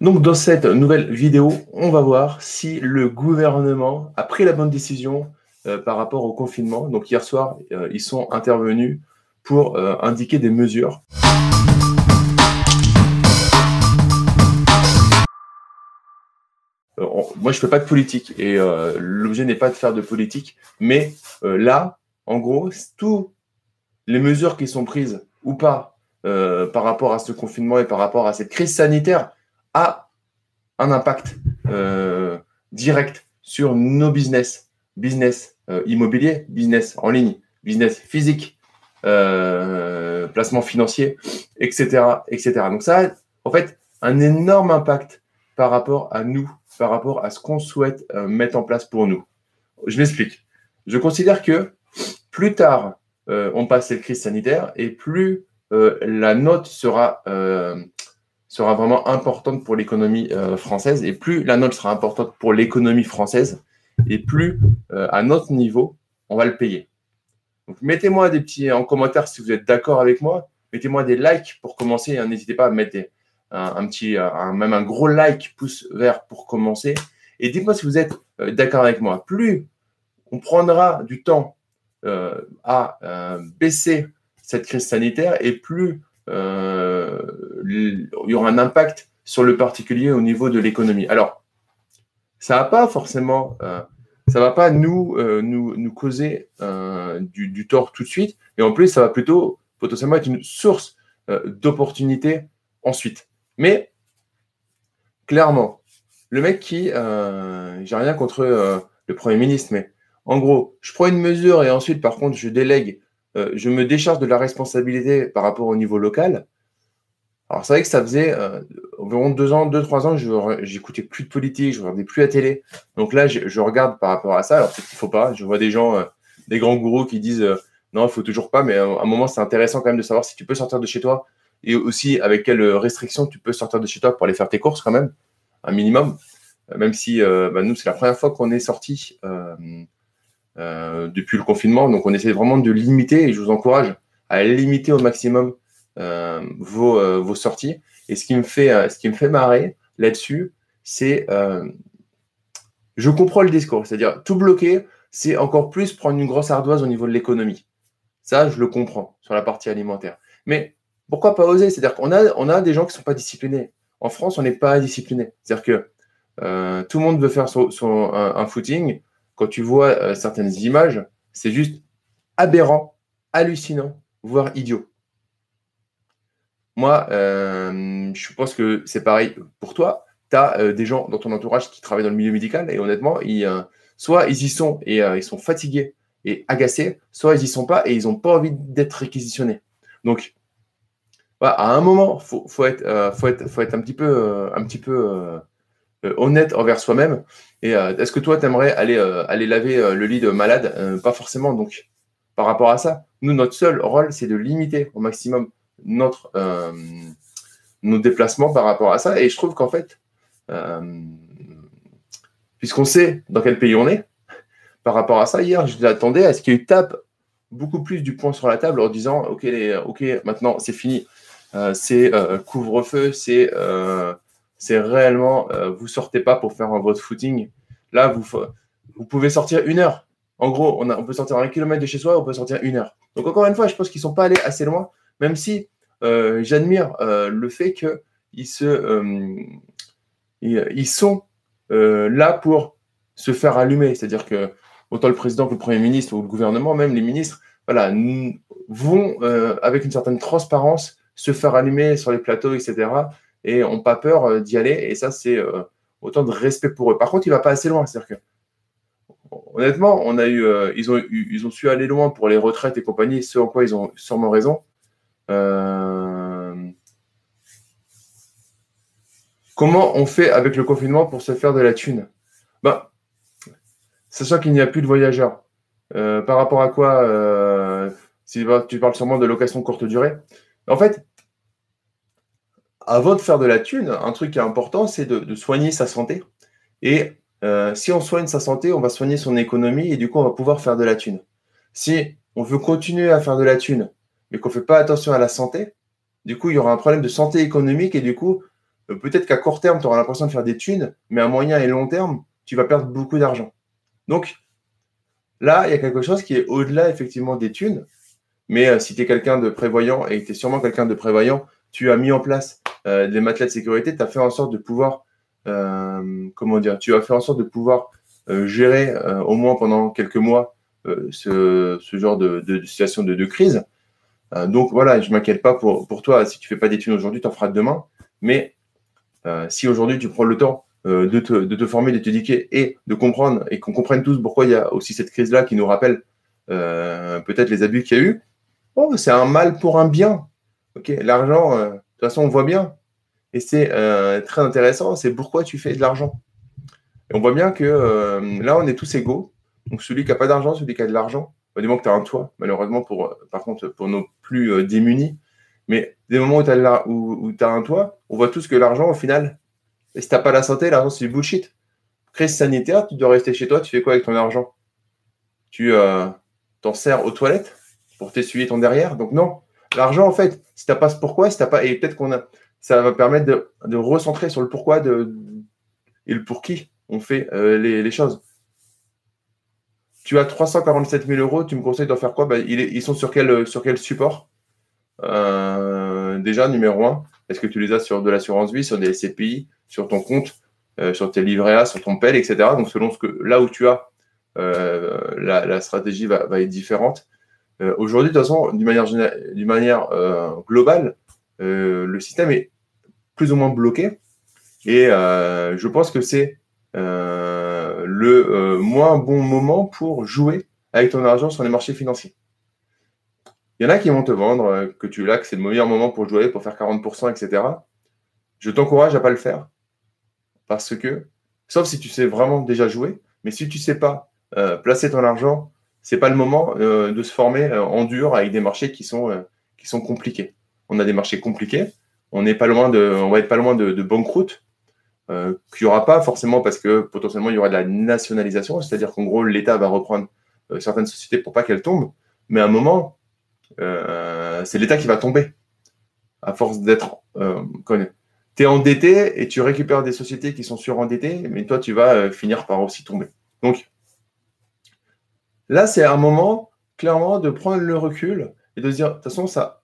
Donc dans cette nouvelle vidéo, on va voir si le gouvernement a pris la bonne décision par rapport au confinement. Donc hier soir, ils sont intervenus pour indiquer des mesures. Moi, je ne fais pas de politique et l'objet n'est pas de faire de politique, mais là, en gros, toutes les mesures qui sont prises ou pas par rapport à ce confinement et par rapport à cette crise sanitaire a un impact direct sur nos business, business immobilier, business en ligne, business physique, placement financier, etc. Donc ça a en fait un énorme impact par rapport à nous, par rapport à ce qu'on souhaite mettre en place pour nous. Je m'explique. Je considère que plus tard, on passe cette crise sanitaire et plus la note sera vraiment importante pour l'économie française, et plus la note sera importante pour l'économie française, et plus à notre niveau, on va le payer. Donc, mettez-moi des petits en commentaire si vous êtes d'accord avec moi, mettez-moi des likes pour commencer, n'hésitez pas à mettre même un gros like, pouce vert pour commencer, et dites-moi si vous êtes d'accord avec moi. Plus on prendra du temps à baisser cette crise sanitaire, et plus il y aura un impact sur le particulier au niveau de l'économie. Alors, ça va pas forcément, ça va pas nous causer du tort tout de suite, et en plus, ça va plutôt potentiellement être une source d'opportunité ensuite. Mais clairement, le mec qui, j'ai rien contre le Premier ministre, mais en gros, je prends une mesure et ensuite, par contre, je délègue. Je me décharge de la responsabilité par rapport au niveau local. Alors, c'est vrai que ça faisait environ 2 ans, 2-3 ans, j'écoutais plus de politique, je ne regardais plus la télé. Donc là, je regarde par rapport à ça. Alors, peut-être qu'il ne faut pas. Je vois des gens, des grands gourous qui disent non, il ne faut toujours pas. Mais à un moment, c'est intéressant quand même de savoir si tu peux sortir de chez toi et aussi avec quelles restrictions tu peux sortir de chez toi pour aller faire tes courses quand même, un minimum. Même si nous, c'est la première fois qu'on est sortis depuis le confinement, donc on essaie vraiment de limiter, et je vous encourage à limiter au maximum vos sorties. Et ce qui me fait marrer là-dessus, c'est je comprends le discours, c'est-à-dire tout bloquer, c'est encore plus prendre une grosse ardoise au niveau de l'économie. Ça, je le comprends sur la partie alimentaire. Mais pourquoi pas oser? C'est-à-dire qu'on a des gens qui ne sont pas disciplinés. En France, on n'est pas discipliné. C'est-à-dire que tout le monde veut faire un footing. Quand tu vois certaines images, c'est juste aberrant, hallucinant, voire idiot. Moi, je pense que c'est pareil pour toi. Tu as des gens dans ton entourage qui travaillent dans le milieu médical et honnêtement, soit ils y sont et ils sont fatigués et agacés, soit ils n'y sont pas et ils n'ont pas envie d'être réquisitionnés. Donc, voilà, à un moment, il faut être un petit peu honnête envers soi-même. Et est-ce que toi, tu aimerais aller laver le lit de malade? Pas forcément. Donc, par rapport à ça, nous, notre seul rôle, c'est de limiter au maximum nos déplacements par rapport à ça. Et je trouve qu'en fait, puisqu'on sait dans quel pays on est, par rapport à ça, hier, je l'attendais à ce qu'il tape beaucoup plus du poing sur la table en disant « Ok, maintenant, c'est fini. C'est couvre-feu, c'est… c'est réellement, vous ne sortez pas pour faire votre footing. Là, vous pouvez sortir 1 heure. En gros, on peut sortir 1 kilomètre de chez soi, on peut sortir 1 heure. Donc, encore une fois, je pense qu'ils ne sont pas allés assez loin, même si j'admire le fait qu'ils sont là pour se faire allumer. C'est-à-dire que autant le président que le Premier ministre ou le gouvernement, même les ministres, voilà, vont avec une certaine transparence se faire allumer sur les plateaux, etc., et n'ont pas peur d'y aller. Et ça, c'est autant de respect pour eux. Par contre, il ne va pas assez loin. C'est-à-dire que, honnêtement, ils ont su aller loin pour les retraites et compagnie, ce en quoi ils ont sûrement raison. Comment on fait avec le confinement pour se faire de la thune? Ben, sachant qu'il n'y a plus de voyageurs. Par rapport à quoi si tu parles sûrement de location courte durée. En fait, avant de faire de la thune, un truc qui est important, c'est de soigner sa santé. Et si on soigne sa santé, on va soigner son économie et du coup, on va pouvoir faire de la thune. Si on veut continuer à faire de la thune, mais qu'on ne fait pas attention à la santé, du coup, il y aura un problème de santé économique et du coup, peut-être qu'à court terme, tu auras l'impression de faire des thunes, mais à moyen et long terme, tu vas perdre beaucoup d'argent. Donc, là, il y a quelque chose qui est au-delà, effectivement, des thunes. Mais si tu es quelqu'un de prévoyant, et tu es sûrement quelqu'un de prévoyant, tu as mis en place des matelas de sécurité, tu as fait en sorte de pouvoir, gérer au moins pendant quelques mois ce genre de situation de crise. Donc voilà, je ne m'inquiète pas pour toi. Si tu ne fais pas d'études aujourd'hui, tu en feras demain. Mais si aujourd'hui, tu prends le temps de te former, de t'éduquer et de comprendre, et qu'on comprenne tous pourquoi il y a aussi cette crise-là qui nous rappelle peut-être les abus qu'il y a eu, oh, c'est un mal pour un bien. Okay, l'argent, de toute façon, on voit bien. Et c'est très intéressant, c'est pourquoi tu fais de l'argent. Et on voit bien que là, on est tous égaux. Donc, celui qui n'a pas d'argent, celui qui a de l'argent, du moment que tu as un toit, malheureusement, par contre, pour nos plus démunis, mais des moments où tu as un toit, on voit tous que l'argent, au final, et si tu n'as pas la santé, l'argent, c'est du bullshit. Crise sanitaire, tu dois rester chez toi, tu fais quoi avec ton argent? Tu t'en sers aux toilettes pour t'essuyer ton derrière? Donc, non. L'argent, en fait, si tu n'as pas ce pourquoi, si tu n'as pas, et peut-être qu'on a, ça va permettre de recentrer sur le pourquoi et le pour qui on fait les choses. Tu as 347 000 euros, tu me conseilles d'en faire quoi? Ben, ils sont sur quel support? Déjà, numéro 1, est-ce que tu les as sur de l'assurance vie, sur des SCPI, sur ton compte, sur tes livrets A, sur ton PEL, etc. Donc, selon là où tu as, la stratégie va être différente. Aujourd'hui, de toute façon, d'une manière globale, le système est plus ou moins bloqué. Et je pense que c'est le moins bon moment pour jouer avec ton argent sur les marchés financiers. Il y en a qui vont te vendre que c'est le meilleur moment pour jouer, pour faire 40%, etc. Je t'encourage à ne pas le faire. Parce que, sauf si tu sais vraiment déjà jouer, mais si tu ne sais pas placer ton argent, ce n'est pas le moment de se former en dur avec des marchés qui sont compliqués. On a des marchés compliqués, on va être pas loin de banqueroute, qu'il n'y aura pas forcément parce que potentiellement il y aura de la nationalisation, c'est-à-dire qu'en gros l'État va reprendre certaines sociétés pour pas qu'elles tombent, mais à un moment, c'est l'État qui va tomber, à force d'être... Tu es endetté et tu récupères des sociétés qui sont surendettées, mais toi tu vas finir par aussi tomber. Donc là, c'est un moment, clairement, de prendre le recul et de se dire, de toute façon, ça,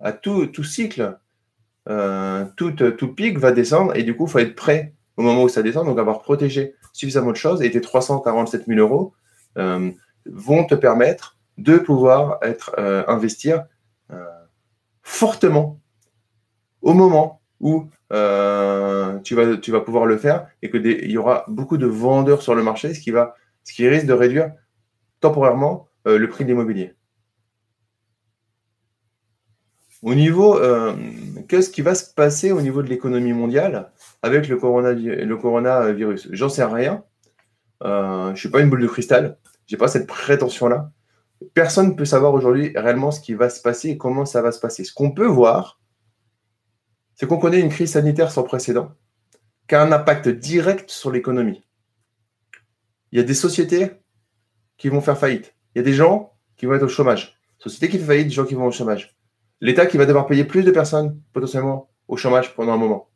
à tout cycle, tout pic va descendre et du coup, il faut être prêt au moment où ça descend, donc avoir protégé suffisamment de choses et tes 347 000 euros vont te permettre de pouvoir investir fortement au moment où tu vas pouvoir le faire et qu'il y aura beaucoup de vendeurs sur le marché, ce qui risque de réduire temporairement le prix de l'immobilier. Au niveau, qu'est-ce qui va se passer au niveau de l'économie mondiale avec le coronavirus? J'en sais rien. Je ne suis pas une boule de cristal. Je n'ai pas cette prétention-là. Personne ne peut savoir aujourd'hui réellement ce qui va se passer et comment ça va se passer. Ce qu'on peut voir, c'est qu'on connaît une crise sanitaire sans précédent qui a un impact direct sur l'économie. Il y a des sociétés qui vont faire faillite. Il y a des gens qui vont être au chômage. Société qui fait faillite, des gens qui vont au chômage. L'État qui va devoir payer plus de personnes potentiellement au chômage pendant un moment.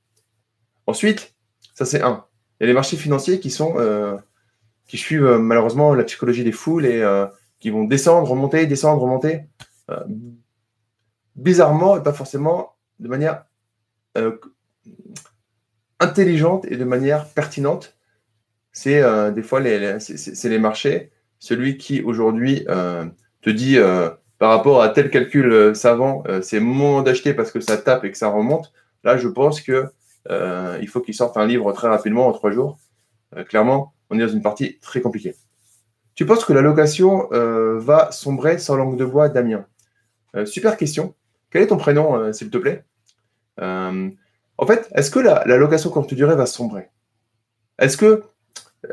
Ensuite, ça c'est un. Il y a les marchés financiers qui suivent malheureusement la psychologie des foules et qui vont descendre, remonter, descendre, remonter. Bizarrement et pas forcément de manière intelligente et de manière pertinente. C'est des fois les marchés. Celui qui, aujourd'hui, te dit, par rapport à tel calcul savant, c'est moment d'acheter parce que ça tape et que ça remonte, là, je pense qu'il faut qu'il sorte un livre très rapidement, en 3 jours. Clairement, on est dans une partie très compliquée. Tu penses que la location va sombrer sans langue de bois, Damien? Super question. Quel est ton prénom, s'il te plaît? En fait, est-ce que la location courte durée va sombrer? Est-ce que...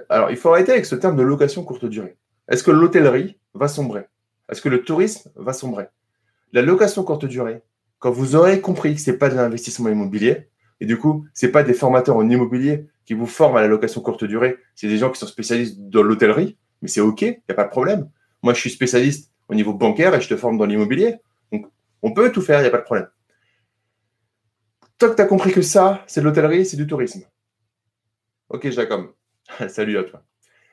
Alors, il faut arrêter avec ce terme de location courte durée. Est-ce que l'hôtellerie va sombrer? Est-ce que le tourisme va sombrer? La location courte durée, quand vous aurez compris que ce n'est pas de l'investissement immobilier, et du coup, ce n'est pas des formateurs en immobilier qui vous forment à la location courte durée, c'est des gens qui sont spécialistes dans l'hôtellerie, mais c'est OK, il n'y a pas de problème. Moi, je suis spécialiste au niveau bancaire et je te forme dans l'immobilier. Donc, on peut tout faire, il n'y a pas de problème. Tant que tu as compris que ça, c'est de l'hôtellerie, c'est du tourisme. Ok, Jacob. Salut à toi.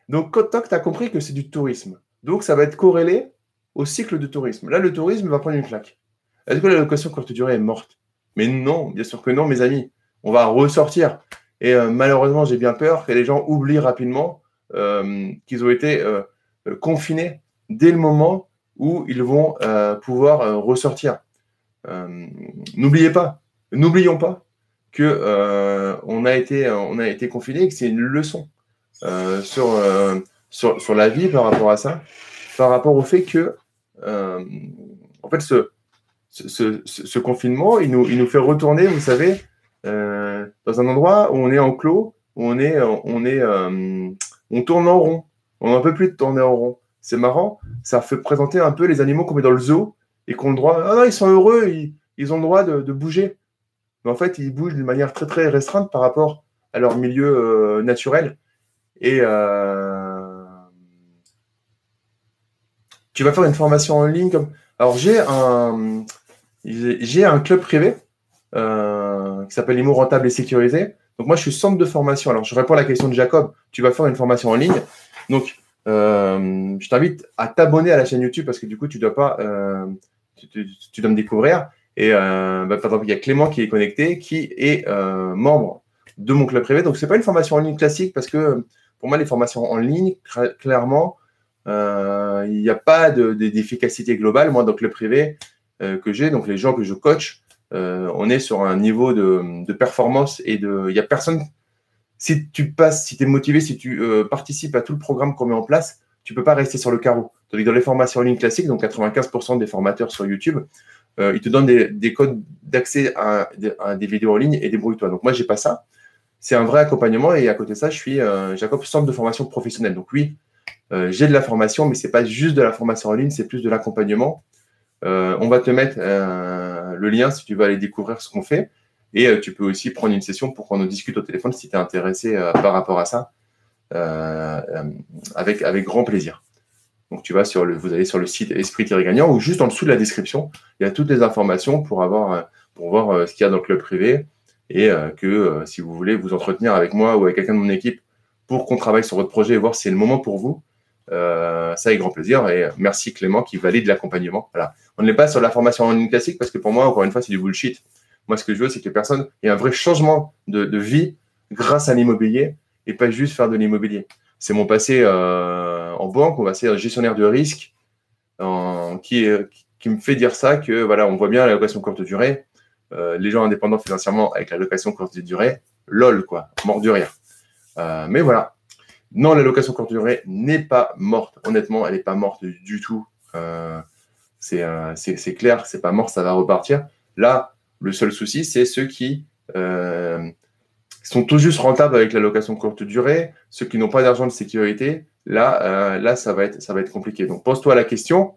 Donc, tant que tu as compris que c'est du tourisme, donc ça va être corrélé au cycle du tourisme. Là, le tourisme va prendre une claque. Est-ce que la location courte durée est morte? Mais non, bien sûr que non, mes amis. On va ressortir. Et malheureusement, j'ai bien peur que les gens oublient rapidement qu'ils ont été confinés dès le moment où ils vont pouvoir ressortir. N'oubliez pas, n'oublions pas qu'on a été confinés et que c'est une leçon sur la vie par rapport à ça, par rapport au fait que en fait, ce confinement, il nous fait retourner, vous savez, dans un endroit où on est enclos, où on tourne en rond. On n'en peut plus de tourner en rond. C'est marrant, ça fait présenter un peu les animaux qu'on met dans le zoo et qu'on a le droit... Ah non, ils sont heureux, ils ont le droit de bouger. Mais en fait, ils bougent d'une manière très, très restreinte par rapport à leur milieu naturel. Et tu vas faire une formation en ligne comme... Alors, j'ai un club privé qui s'appelle Imo Rentable et Sécurisé. Donc, moi, je suis centre de formation. Alors, je réponds à la question de Jacob. Tu vas faire une formation en ligne. Donc, je t'invite à t'abonner à la chaîne YouTube parce que du coup, tu dois pas, tu dois me découvrir. Et par exemple, il y a Clément qui est connecté, qui est membre de mon club privé. Donc, ce n'est pas une formation en ligne classique parce que pour moi, les formations en ligne, clairement, il n'y a pas d'efficacité globale. Moi, dans le club privé que j'ai, donc les gens que je coach, on est sur un niveau de performance et de. Il n'y a personne. Si tu passes, si tu es motivé, si tu participes à tout le programme qu'on met en place, tu ne peux pas rester sur le carreau. Donc, dans les formations en ligne classiques, donc 95% des formateurs sur YouTube, ils te donnent des codes d'accès à des vidéos en ligne et débrouille-toi. Donc, moi, je n'ai pas ça. C'est un vrai accompagnement et à côté de ça, je suis Jacob, centre de formation professionnelle. Donc, oui, j'ai de la formation, mais ce n'est pas juste de la formation en ligne, c'est plus de l'accompagnement. On va te mettre le lien si tu veux aller découvrir ce qu'on fait. Et tu peux aussi prendre une session pour qu'on en discute au téléphone si tu es intéressé par rapport à ça, avec grand plaisir. Donc, tu vas vous allez sur le site Esprit Thierry Gagnant ou juste en dessous de la description, il y a toutes les informations pour voir ce qu'il y a dans le club privé et si vous voulez vous entretenir avec moi ou avec quelqu'un de mon équipe pour qu'on travaille sur votre projet et voir si c'est le moment pour vous, ça avec grand plaisir. Et merci Clément qui valide l'accompagnement. Voilà. On n'est pas sur la formation en ligne classique parce que pour moi, encore une fois, c'est du bullshit. Moi, ce que je veux, c'est que personne ait un vrai changement de vie grâce à l'immobilier et pas juste faire de l'immobilier. C'est mon passé en banque, on va essayer un gestionnaire de risque qui me fait dire ça, que voilà, on voit bien la location courte durée, les gens indépendants financièrement avec la location courte durée, lol quoi, mort de rire. Mais voilà, non, la location courte durée n'est pas morte. Honnêtement, elle n'est pas morte du tout. C'est clair, c'est pas mort, ça va repartir. Là, le seul souci, c'est ceux qui sont tout juste rentables avec la location courte durée, ceux qui n'ont pas d'argent de sécurité. Là, ça va être compliqué. Donc, pose-toi la question.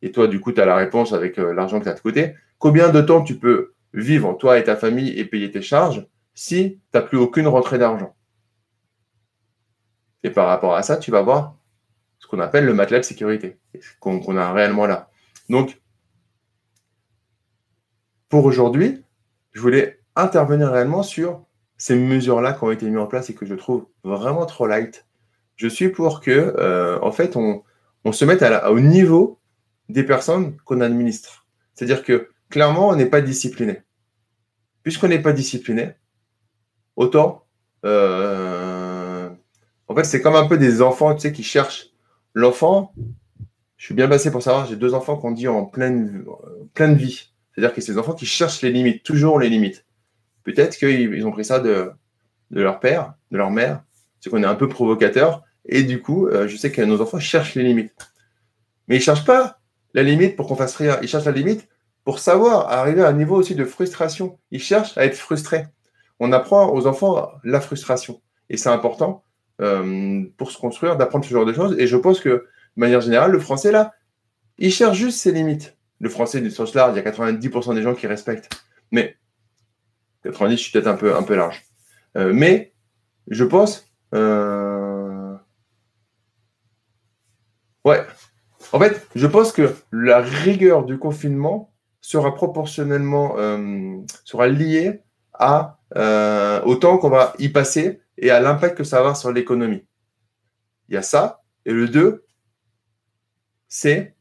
Et toi, du coup, tu as la réponse avec l'argent que tu as de côté. Combien de temps tu peux vivre, toi et ta famille, et payer tes charges si tu n'as plus aucune rentrée d'argent? Et par rapport à ça, tu vas voir ce qu'on appelle le matelas de sécurité, qu'on a réellement là. Donc, pour aujourd'hui, je voulais intervenir réellement sur ces mesures-là qui ont été mises en place et que je trouve vraiment trop light. Je suis pour que, en fait, on se mette au niveau des personnes qu'on administre. C'est-à-dire que, clairement, on n'est pas discipliné. Puisqu'on n'est pas discipliné, autant... en fait, c'est comme un peu des enfants, tu sais, qui cherchent l'enfant. Je suis bien passé pour savoir, j'ai deux enfants qu'on dit en pleine vie. C'est-à-dire que c'est des enfants qui cherchent les limites, toujours les limites. Peut-être qu'ils ont pris ça de leur père, de leur mère. C'est qu'on est un peu provocateur. Et du coup, je sais que nos enfants cherchent les limites. Mais ils ne cherchent pas la limite pour qu'on fasse rire. Ils cherchent la limite pour savoir arriver à un niveau aussi de frustration. Ils cherchent à être frustrés. On apprend aux enfants la frustration. Et c'est important pour se construire, d'apprendre ce genre de choses. Et je pense que, de manière générale, le français, là, il cherche juste ses limites. Le français, du sens large, il y a 90% des gens qui respectent. Mais, 90, je suis peut-être un peu large. Mais, je pense... ouais. En fait, je pense que la rigueur du confinement sera proportionnellement sera lié à, au temps qu'on va y passer et à l'impact que ça va avoir sur l'économie. Il y a ça. Et le 2, c'est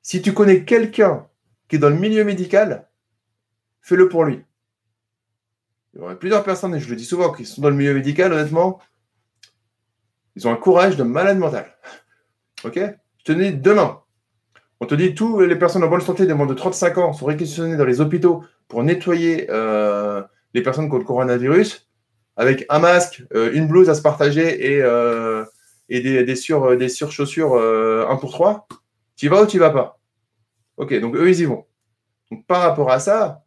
si tu connais quelqu'un qui est dans le milieu médical, fais-le pour lui. Il y aurait plusieurs personnes, et je le dis souvent, qui sont dans le milieu médical, honnêtement, ils ont un courage de malade mental. Ok ? Je te dis, demain, on te dit, toutes les personnes en bonne santé de moins de 35 ans sont réquisitionnées dans les hôpitaux pour nettoyer les personnes contre le coronavirus, avec un masque, une blouse à se partager et des surchaussures 1 pour 3. Tu y vas ou tu y vas pas? Ok, donc eux, ils y vont. Donc par rapport à ça,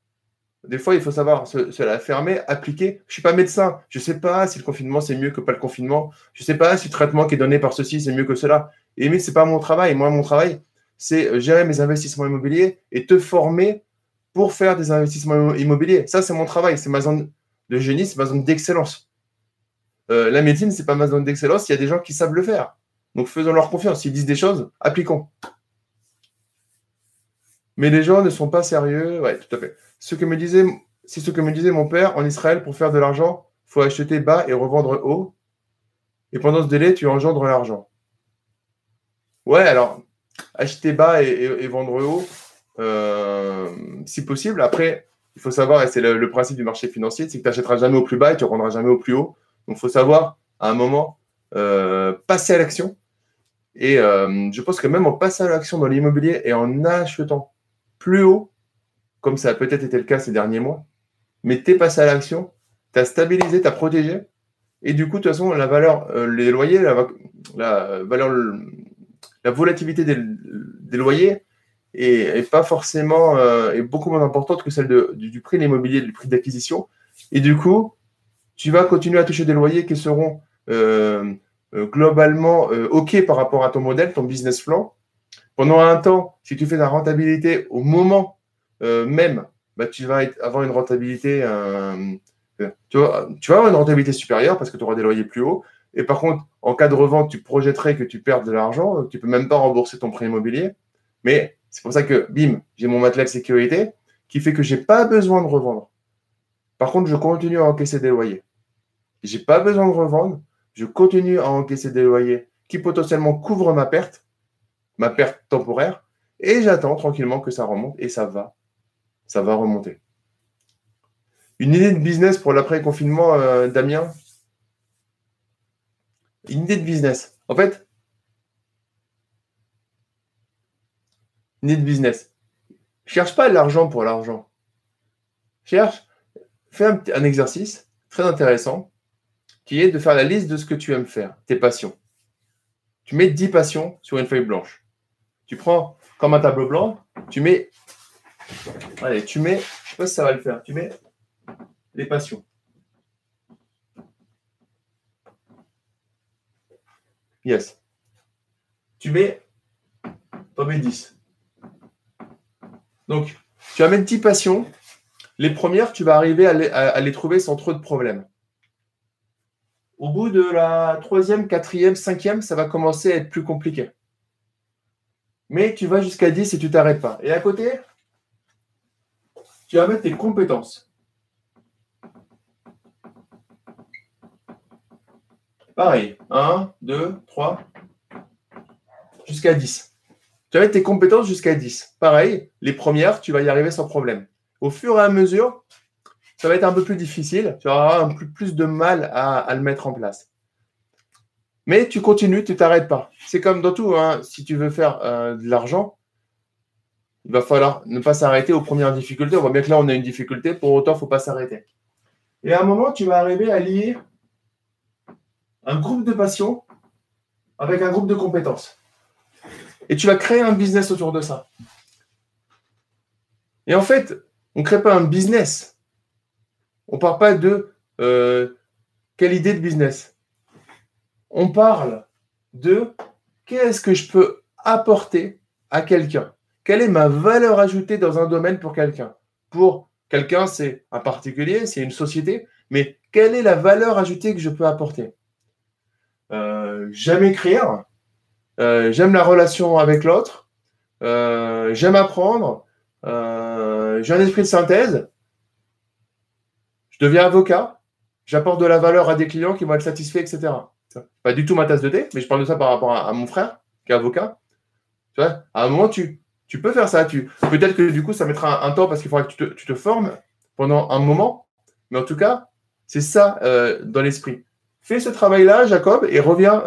des fois, il faut savoir se la fermer, appliquer. Je ne suis pas médecin. Je ne sais pas si le confinement, c'est mieux que pas le confinement. Je ne sais pas si le traitement qui est donné par ceci, c'est mieux que cela. Et mais ce n'est pas mon travail. Moi, mon travail, c'est gérer mes investissements immobiliers et te former pour faire des investissements immobiliers. Ça, c'est mon travail. C'est ma zone de génie, c'est ma zone d'excellence. La médecine, ce n'est pas ma zone d'excellence. Il y a des gens qui savent le faire. Donc, faisons leur confiance. Ils disent des choses, appliquons. Mais les gens ne sont pas sérieux. Ouais, tout à fait. C'est ce que me disait mon père en Israël, pour faire de l'argent, il faut acheter bas et revendre haut. Et pendant ce délai, tu engendres l'argent. Ouais, alors, acheter bas et vendre haut, si possible. Après, il faut savoir, et c'est le principe du marché financier, c'est que tu n'achèteras jamais au plus bas et tu ne revendras jamais au plus haut. Donc, il faut savoir, à un moment, passer à l'action. Et je pense que même en passant à l'action dans l'immobilier et en achetant plus haut, comme ça a peut-être été le cas ces derniers mois, mais tu es passé à l'action, tu as stabilisé, tu as protégé, et du coup, de toute façon, la valeur, les loyers, la valeur, la volatilité des loyers est pas forcément, est beaucoup moins importante que celle du prix de l'immobilier, du prix d'acquisition, et du coup, tu vas continuer à toucher des loyers qui seront globalement OK par rapport à ton modèle, ton business plan. Pendant un temps, si tu fais de la rentabilité au moment même, bah, tu vas avoir une rentabilité tu vas avoir une rentabilité supérieure parce que tu auras des loyers plus hauts. Et par contre, en cas de revente, tu projetterais que tu perds de l'argent, tu ne peux même pas rembourser ton prêt immobilier. Mais c'est pour ça que, bim, j'ai mon matelas de sécurité qui fait que je n'ai pas besoin de revendre. Par contre, je continue à encaisser des loyers. Je n'ai pas besoin de revendre. Je continue à encaisser des loyers qui potentiellement couvrent ma perte temporaire, et j'attends tranquillement que ça remonte, et ça va remonter. Une idée de business pour l'après-confinement, Damien? Une idée de business. En fait, une idée de business. Cherche pas l'argent pour l'argent. Fais un exercice très intéressant, qui est de faire la liste de ce que tu aimes faire, tes passions. Tu mets 10 passions sur une feuille blanche. Tu prends comme un tableau blanc, tu mets... Allez, tu mets... Je ne sais pas si ça va le faire. Tu mets les passions. Yes. Tu mets... T'en mets 10. Donc, tu vas mettre 10 passions. Les premières, tu vas arriver à les trouver sans trop de problèmes. Au bout de la 3e, 4e, 5e, ça va commencer à être plus compliqué. Mais tu vas jusqu'à 10 et tu ne t'arrêtes pas. Et à côté, tu vas mettre tes compétences. Pareil, 1, 2, 3, jusqu'à 10. Tu vas mettre tes compétences jusqu'à 10. Pareil, les premières, tu vas y arriver sans problème. Au fur et à mesure, ça va être un peu plus difficile, tu auras un peu plus de mal à le mettre en place. Mais tu continues, tu ne t'arrêtes pas. C'est comme dans tout, hein, si tu veux faire de l'argent, il va falloir ne pas s'arrêter aux premières difficultés. On voit bien que là, on a une difficulté, pour autant, il ne faut pas s'arrêter. Et à un moment, tu vas arriver à lier un groupe de passions avec un groupe de compétences. Et tu vas créer un business autour de ça. Et en fait, on ne crée pas un business. On ne parle pas de quelle idée de business. On parle de qu'est-ce que je peux apporter à quelqu'un. Quelle est ma valeur ajoutée dans un domaine pour quelqu'un? Pour quelqu'un, c'est un particulier, c'est une société, mais quelle est la valeur ajoutée que je peux apporter? J'aime écrire, j'aime la relation avec l'autre, j'aime apprendre, J'ai un esprit de synthèse. Je deviens avocat. J'apporte de la valeur à des clients qui vont être satisfaits, etc. Pas du tout ma tasse de thé, mais je parle de ça par rapport à mon frère qui est avocat. Tu vois, à un moment, tu peux faire ça. Peut-être que du coup, ça mettra un temps parce qu'il faudra que tu te formes pendant un moment. Mais en tout cas, c'est ça dans l'esprit. Fais ce travail-là, Jacob, et reviens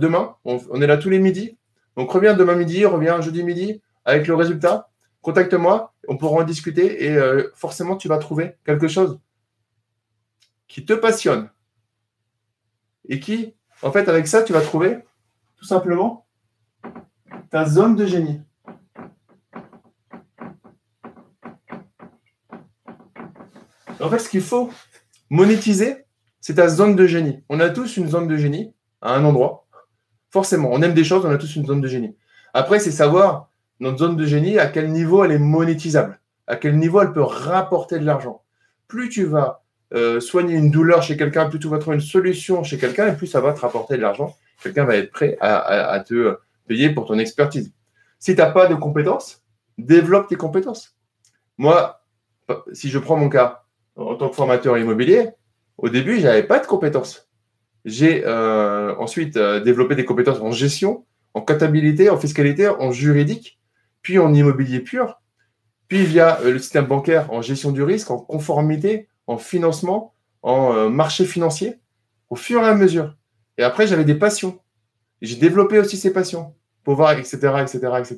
demain. On est là tous les midis. Donc, reviens demain midi, reviens jeudi midi avec le résultat. Contacte-moi, on pourra en discuter et forcément, tu vas trouver quelque chose qui te passionne et qui, en fait, avec ça, tu vas trouver tout simplement ta zone de génie. En fait, ce qu'il faut monétiser, c'est ta zone de génie. On a tous une zone de génie à un endroit. Forcément, on aime des choses, on a tous une zone de génie. Après, c'est savoir notre zone de génie, à quel niveau elle est monétisable, à quel niveau elle peut rapporter de l'argent. Plus tu vas soigner une douleur chez quelqu'un, plus tu vas trouver une solution chez quelqu'un, et plus ça va te rapporter de l'argent. Quelqu'un va être prêt à te payer pour ton expertise. Si tu n'as pas de compétences, développe tes compétences. Moi, si je prends mon cas en tant que formateur immobilier, au début, je n'avais pas de compétences. J'ai ensuite développé des compétences en gestion, en comptabilité, en fiscalité, en juridique, puis en immobilier pur, puis via le système bancaire, en gestion du risque, en conformité, en financement, en marché financier, au fur et à mesure. Et après, j'avais des passions. J'ai développé aussi ces passions, pouvoir, etc., etc., etc.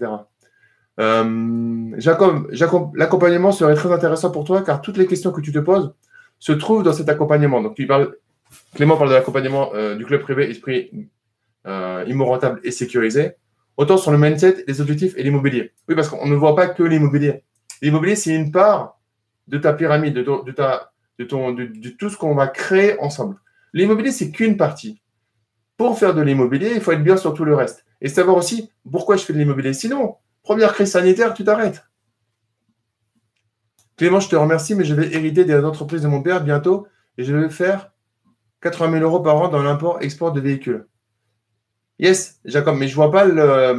Jacob, l'accompagnement serait très intéressant pour toi car toutes les questions que tu te poses se trouvent dans cet accompagnement. Donc, Clément parle de l'accompagnement du club privé Esprit Imo rentable et sécurisé. Autant sur le mindset, les objectifs et l'immobilier. Oui, parce qu'on ne voit pas que l'immobilier. L'immobilier, c'est une part de ta pyramide, de tout ce qu'on va créer ensemble. L'immobilier, c'est qu'une partie. Pour faire de l'immobilier, il faut être bien sur tout le reste. Et savoir aussi pourquoi je fais de l'immobilier. Sinon, première crise sanitaire, tu t'arrêtes. Clément, je te remercie, mais je vais hériter des entreprises de mon père bientôt et je vais faire 80 000 euros par an dans l'import-export de véhicules. Yes, Jacob, mais je ne vois pas le...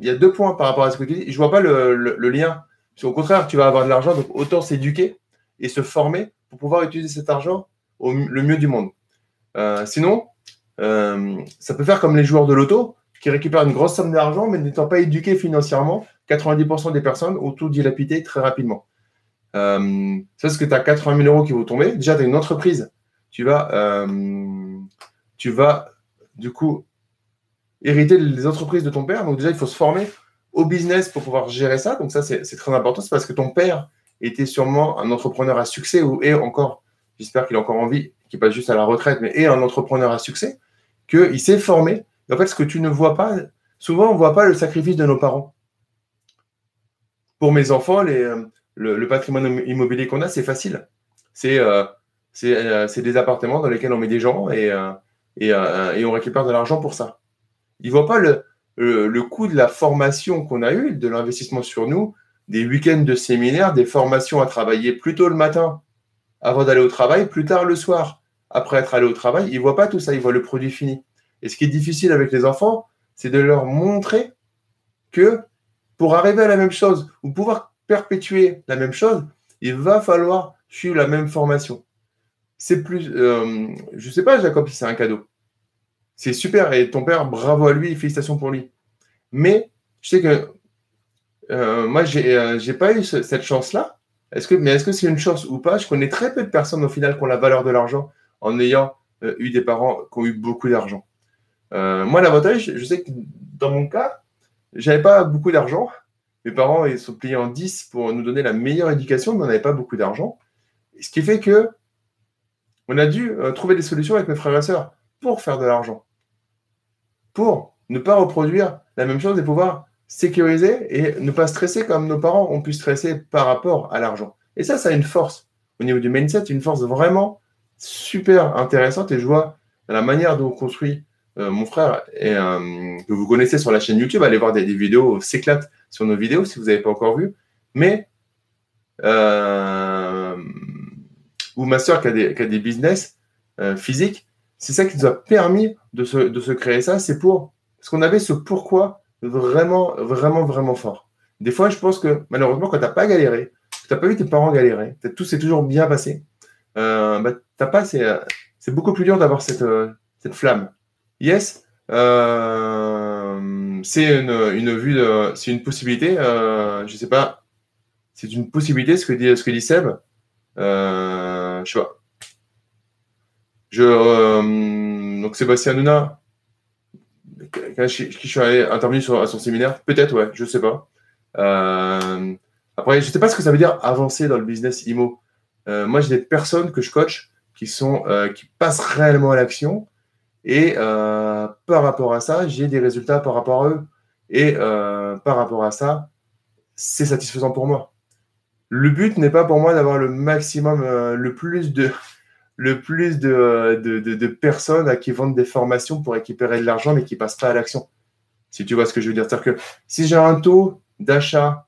Il y a deux points par rapport à ce que tu dis. Je ne vois pas le lien. Parce qu'au contraire, tu vas avoir de l'argent, donc autant s'éduquer et se former pour pouvoir utiliser cet argent le mieux du monde. Sinon, ça peut faire comme les joueurs de loto qui récupèrent une grosse somme d'argent, mais n'étant pas éduqués financièrement, 90% des personnes ont tout dilapidé très rapidement. C'est parce que tu as 80 000 euros qui vont tomber. Déjà, tu as une entreprise. Tu vas du coup hériter des entreprises de ton père. Donc déjà, il faut se former au business pour pouvoir gérer ça. Donc ça, c'est très important. C'est parce que ton père était sûrement un entrepreneur à succès ou est encore, j'espère qu'il est encore en vie, qu'il passe juste à la retraite, mais est un entrepreneur à succès, qu'il s'est formé. En fait, ce que tu ne vois pas, souvent, on ne voit pas le sacrifice de nos parents. Pour mes enfants, le patrimoine immobilier qu'on a, c'est facile. C'est des appartements dans lesquels on met des gens et on récupère de l'argent pour ça. Ils ne voient pas le coût de la formation qu'on a eue, de l'investissement sur nous, des week-ends de séminaires, des formations à travailler plus tôt le matin avant d'aller au travail, plus tard le soir. Après être allé au travail, ils ne voient pas tout ça, ils voient le produit fini. Et ce qui est difficile avec les enfants, c'est de leur montrer que pour arriver à la même chose ou pouvoir perpétuer la même chose, il va falloir suivre la même formation. C'est plus, je ne sais pas, Jacob, si c'est un cadeau. C'est super et ton père, bravo à lui, félicitations pour lui. Mais je sais que moi, j'ai pas eu cette chance-là. Est-ce que c'est une chance ou pas? Je connais très peu de personnes au final qui ont la valeur de l'argent en ayant eu des parents qui ont eu beaucoup d'argent. Moi, l'avantage, je sais que dans mon cas, j'avais pas beaucoup d'argent. Mes parents, ils sont pliés en 10 pour nous donner la meilleure éducation, mais on n'avait pas beaucoup d'argent. Ce qui fait que on a dû trouver des solutions avec mes frères et sœurs pour faire de l'argent, pour ne pas reproduire la même chose et pouvoir sécuriser et ne pas stresser comme nos parents ont pu stresser par rapport à l'argent. Et ça a une force au niveau du mindset, une force vraiment super intéressante. Et je vois la manière dont on construit mon frère et que vous connaissez sur la chaîne YouTube, allez voir des vidéos, on s'éclate sur nos vidéos si vous n'avez pas encore vu, mais ou ma soeur qui a des business physiques, c'est ça qui nous a permis de se créer ça, c'est parce qu'on avait ce pourquoi vraiment, vraiment, vraiment fort. Des fois, je pense que malheureusement, quand tu n'as pas galéré, que tu n'as pas vu tes parents galérer, tout s'est toujours bien passé, t'as pas, c'est beaucoup plus dur d'avoir cette flamme. Yes, c'est une vue, c'est une possibilité. Je sais pas, c'est une possibilité ce que dit Seb. Je sais pas. Donc Sébastien Nouna, quand je suis allé intervenir à son séminaire, peut-être, ouais, je sais pas. Après, je sais pas ce que ça veut dire avancer dans le business IMO. Moi, j'ai des personnes que je coach qui passent réellement à l'action et par rapport à ça, j'ai des résultats par rapport à eux et par rapport à ça, c'est satisfaisant pour moi. Le but n'est pas pour moi d'avoir le maximum, le plus de personnes à qui vendent des formations pour récupérer de l'argent mais qui ne passent pas à l'action. Si tu vois ce que je veux dire. C'est-à-dire que si j'ai un taux d'achat,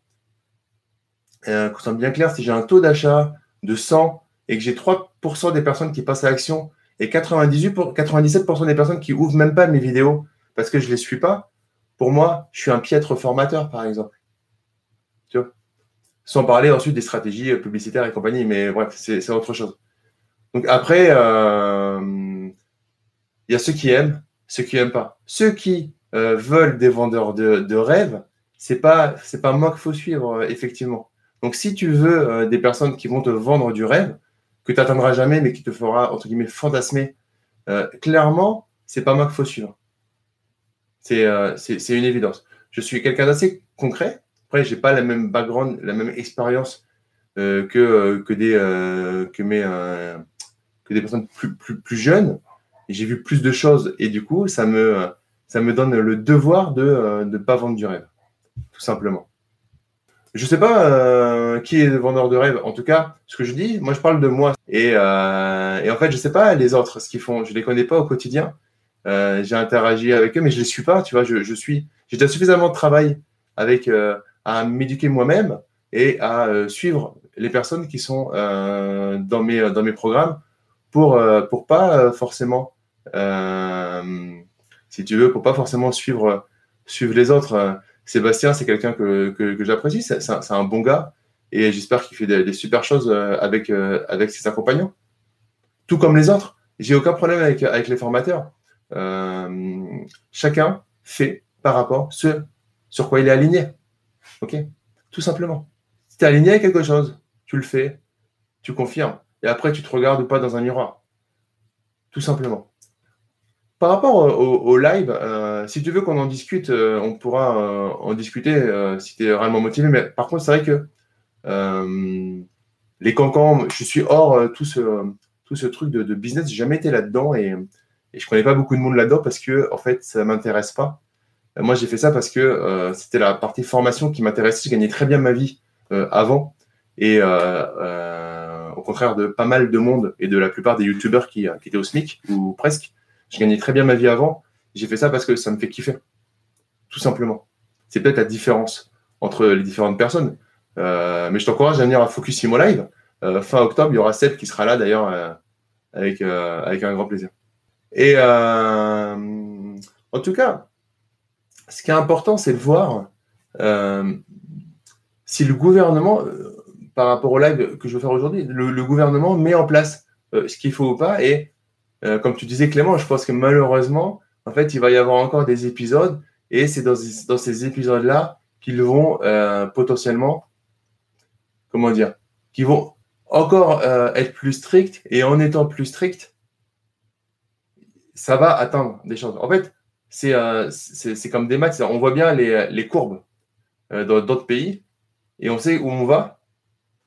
qu'on soit bien clair, si j'ai un taux d'achat de 100 et que j'ai 3% des personnes qui passent à l'action et 97% des personnes qui ouvrent même pas mes vidéos parce que je ne les suis pas, pour moi, je suis un piètre formateur, par exemple. Tu vois ? Sans parler ensuite des stratégies publicitaires et compagnie, mais bref, c'est autre chose. Donc après, il y a ceux qui aiment, ceux qui n'aiment pas. Ceux qui veulent des vendeurs de rêves, c'est pas moi qu'il faut suivre, effectivement. Donc, si tu veux des personnes qui vont te vendre du rêve, que tu n'atteindras jamais, mais qui te fera, entre guillemets, fantasmer, clairement, c'est pas moi qu'il faut suivre. C'est une évidence. Je suis quelqu'un d'assez concret. Après, je n'ai pas la même background, la même expérience que des personnes plus jeunes. J'ai vu plus de choses et du coup, ça me donne le devoir de ne pas vendre du rêve, tout simplement. Je ne sais pas qui est le vendeur de rêve. En tout cas, ce que je dis, moi, je parle de moi. Et en fait, je ne sais pas les autres, ce qu'ils font. Je ne les connais pas au quotidien. J'ai interagi avec eux, mais je ne les suis pas. Tu vois, j'ai déjà suffisamment de travail à m'éduquer moi-même et à suivre les personnes qui sont dans mes programmes pour pas forcément, si tu veux, pour pas forcément suivre les autres. Sébastien, c'est quelqu'un que j'apprécie, c'est un bon gars et j'espère qu'il fait des super choses avec ses accompagnants. Tout comme les autres, j'ai aucun problème avec les formateurs. Chacun fait par rapport à ce sur quoi il est aligné. OK ? Tout simplement. Si tu es aligné à quelque chose, tu le fais, tu confirmes et après tu te regardes ou pas dans un miroir. Tout simplement. Par rapport au live, si tu veux qu'on en discute, on pourra en discuter si tu es réellement motivé. Mais par contre, c'est vrai que les cancans, je suis hors tout ce truc de business. Je n'ai jamais été là-dedans et je ne connais pas beaucoup de monde là-dedans parce que en fait, ça ne m'intéresse pas. Moi, j'ai fait ça parce que c'était la partie formation qui m'intéressait. Je gagnais très bien ma vie avant et au contraire de pas mal de monde et de la plupart des youtubeurs qui étaient au SMIC ou presque. Je gagnais très bien ma vie avant. J'ai fait ça parce que ça me fait kiffer, tout simplement. C'est peut-être la différence entre les différentes personnes. Mais je t'encourage à venir à Focus Imo Live. Fin octobre, il y aura Seb qui sera là d'ailleurs avec un grand plaisir. Et en tout cas, ce qui est important, c'est de voir si le gouvernement, par rapport au live que je veux faire aujourd'hui, le gouvernement met en place ce qu'il faut ou pas et comme tu disais, Clément, je pense que malheureusement, en fait, il va y avoir encore des épisodes et c'est dans ces épisodes-là qu'ils vont potentiellement, comment dire, qu'ils vont encore être plus stricts et en étant plus stricts, ça va atteindre des choses. En fait, c'est comme des maths. On voit bien les courbes dans d'autres pays et on sait où on va,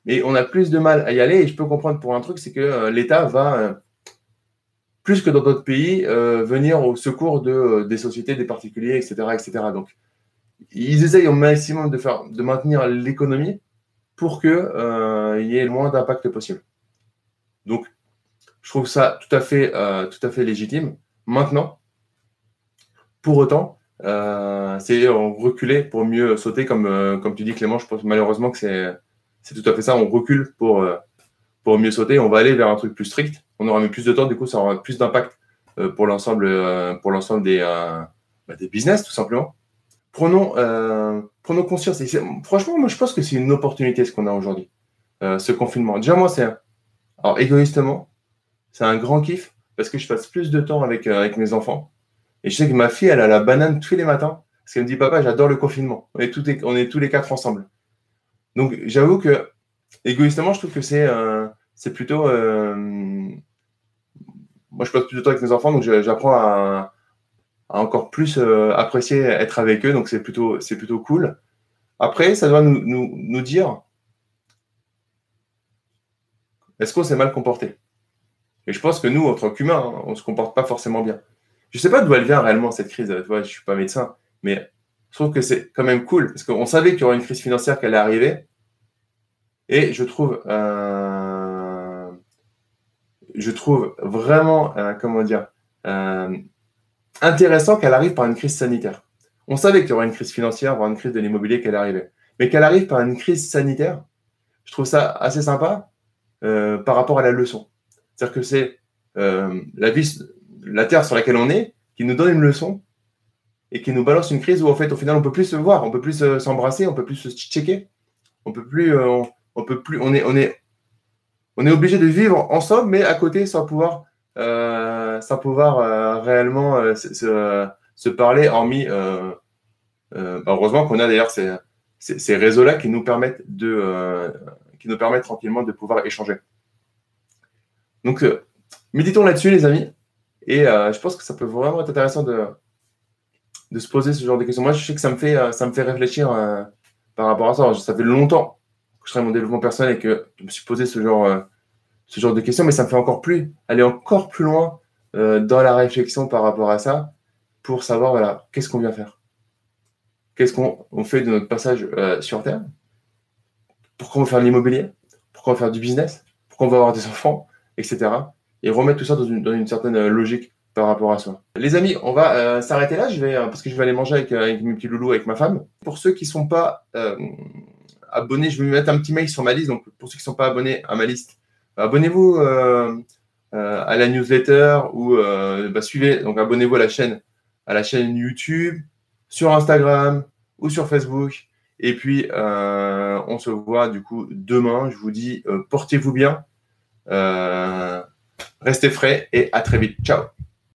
mais on a plus de mal à y aller et je peux comprendre pour un truc, c'est que l'État va... plus que dans d'autres pays, venir au secours des sociétés, des particuliers, etc., etc. Donc, ils essayent au maximum de maintenir l'économie pour qu'il y ait le moins d'impact possible. Donc, je trouve ça tout à fait légitime. Maintenant, pour autant, c'est reculer pour mieux sauter, comme tu dis, Clément. Je pense malheureusement que c'est tout à fait ça. On recule pour mieux sauter. On va aller vers un truc plus strict. On aura mis plus de temps, du coup, ça aura plus d'impact pour l'ensemble des business, tout simplement. prenons conscience. Et franchement, moi, je pense que c'est une opportunité ce qu'on a aujourd'hui, ce confinement. Déjà, moi, c'est... Alors, égoïstement, c'est un grand kiff parce que je passe plus de temps avec mes enfants. Et je sais que ma fille, elle a la banane tous les matins parce qu'elle me dit « Papa, j'adore le confinement. On est tous les quatre ensemble. » Donc, j'avoue que, égoïstement, je trouve que c'est plutôt... Moi, je passe plus de temps avec mes enfants, donc j'apprends à encore plus apprécier être avec eux. Donc, c'est plutôt cool. Après, ça doit nous dire, est-ce qu'on s'est mal comporté? Et je pense que nous, en tant qu'humains, on ne se comporte pas forcément bien. Je ne sais pas d'où elle vient réellement, cette crise. Tu vois, je ne suis pas médecin, mais je trouve que c'est quand même cool parce qu'on savait qu'il y aurait une crise financière qui allait arriver. Et je trouve vraiment, intéressant qu'elle arrive par une crise sanitaire. On savait qu'il y aurait une crise financière, voire une crise de l'immobilier qu'elle arrivait. Mais qu'elle arrive par une crise sanitaire, je trouve ça assez sympa par rapport à la leçon. C'est-à-dire que c'est la terre sur laquelle on est qui nous donne une leçon et qui nous balance une crise où, en fait, au final, on ne peut plus se voir, on ne peut plus s'embrasser, on ne peut plus se checker, on ne peut plus... On est obligé de vivre ensemble, mais à côté, sans pouvoir réellement se parler, hormis... heureusement qu'on a d'ailleurs ces réseaux-là qui nous permettent tranquillement de pouvoir échanger. Donc, méditons là-dessus, les amis. Et je pense que ça peut vraiment être intéressant de se poser ce genre de questions. Moi, je sais que ça me fait réfléchir par rapport à ça. Alors, ça fait longtemps que je serai mon développement personnel et que je me suis posé ce genre de questions, mais ça me fait aller encore plus loin dans la réflexion par rapport à ça pour savoir, voilà, qu'est-ce qu'on vient faire? Qu'est-ce qu'on fait de notre passage sur Terre? Pourquoi on veut faire de l'immobilier? Pourquoi on veut faire du business? Pourquoi on veut avoir des enfants? Etc. Et remettre tout ça dans une certaine logique par rapport à soi. Les amis, on va s'arrêter là. Parce que je vais aller manger avec mes petits loulous, avec ma femme. Pour ceux qui ne sont pas abonnés, je vais mettre un petit mail sur ma liste. Donc, pour ceux qui ne sont pas abonnés à ma liste, abonnez-vous à la newsletter ou suivez. Donc, abonnez-vous à la chaîne YouTube, sur Instagram ou sur Facebook. Et puis, on se voit du coup demain. Je vous dis, portez-vous bien. Restez frais et à très vite. Ciao.